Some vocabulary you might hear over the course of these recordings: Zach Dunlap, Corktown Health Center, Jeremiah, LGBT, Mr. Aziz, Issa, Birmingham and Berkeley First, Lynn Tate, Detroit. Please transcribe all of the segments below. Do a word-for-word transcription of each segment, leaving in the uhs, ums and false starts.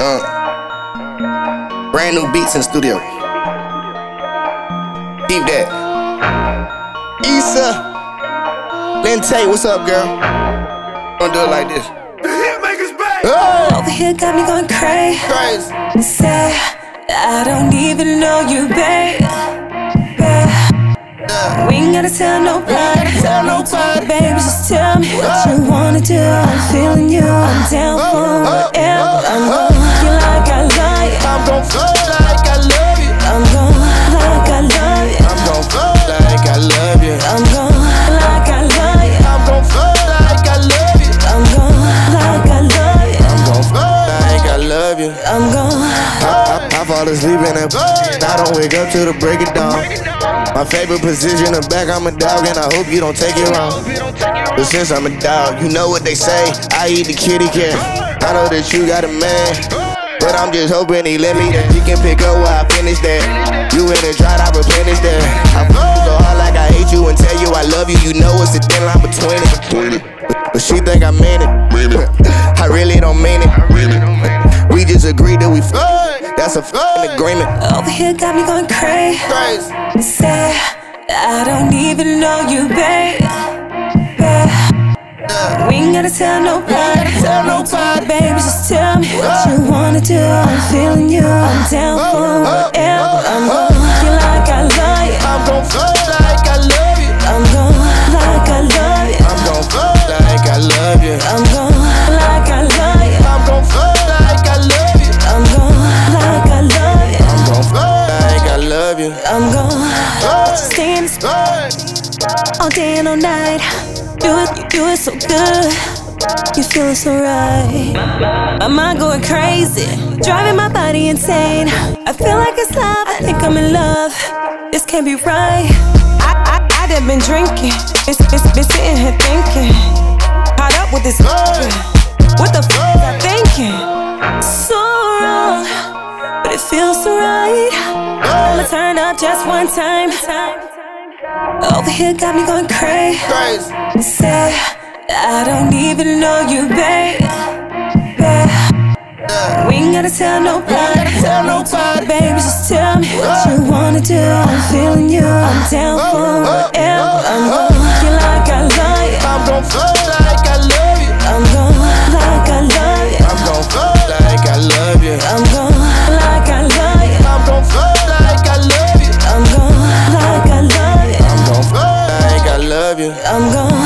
Uh, brand new beats in the studio. Keep that. Issa, Lynn Tate, what's up, girl? Gonna do it like this. The hitmaker's back. Oh. Over here got me going crazy. Crazy. Say, I don't even know you, babe. babe. Uh. We ain't gotta tell nobody. Gotta tell nobody. Baby, just tell me uh. what you wanna do. I'm feeling you. I'm down uh. for whatever. Uh. I'm gonna love you like I love you. I'm gonna flow like I love you. I'm gonna love like I love you. I'm gonna flow like I love you. I'm gone like I love you. I'm gon' flow like I love you. I'm gone like I love you. I'm gon' flow like I love you. I'm gone. I, I, I fall asleep in that bed. I don't wake up till the break of dawn. My favorite position, the back. I'm a dog, and I hope you don't take it wrong. But since I'm a dog, you know what they say. I eat the kitty cat. I know that you got a man. But I'm just hoping he let me that he can pick up where I finish that. You in a drought, I replenish that. I flow so hard like I hate you and tell you I love you. You know it's a thin line between it. But she think I mean it. I really don't mean it. We just agreed that we flow. That's a fucking agreement. Over here got me going crazy. Say, I don't even know you, babe. We ain't gotta tell nobody. Tell nobody. Baby, just tell me what you wanna do. I'm feeling you. I'm down for whatever. I'm gon' love you like I love you. I'm gon' flow like I love you. I'm gon' like I love you. I'm gon' flow like I love you. I'm gon' like I love you. I'm gon' flow like I love you. I'm gon' like I love you. I'm gon' flow like I love you. I'm gon' stay in this all day and all night. Do it, you do it so good. You feelin' so right. My mind going crazy, driving my body insane. I feel like it's love. I think I'm in love. This can't be right. I I I done been drinking. It's it's been sitting here thinking. Caught up with this. What the fuck I thinking? So wrong, but it feels so right. I'ma turn up just one time. Over here got me going crazy. Crazy. Say, I don't even know you, babe. babe. Uh, we ain't gotta tell nobody. Gotta tell nobody. Baby, just tell me what uh, you wanna do. I'm feeling you. I'm down uh, for whatever. Uh, uh, I'm gon' love you like I love you. I'm gon' flow like I love you. I'm gon' like I love you. I'm gon' flow like I love you. I'm gon' like I love you. I'm gon' flow like I love you. I'm gon' like I love you. I'm gon' flow like I love you. I'm gon'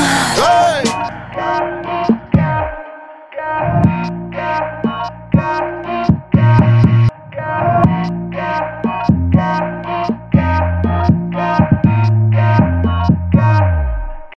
God, God, God.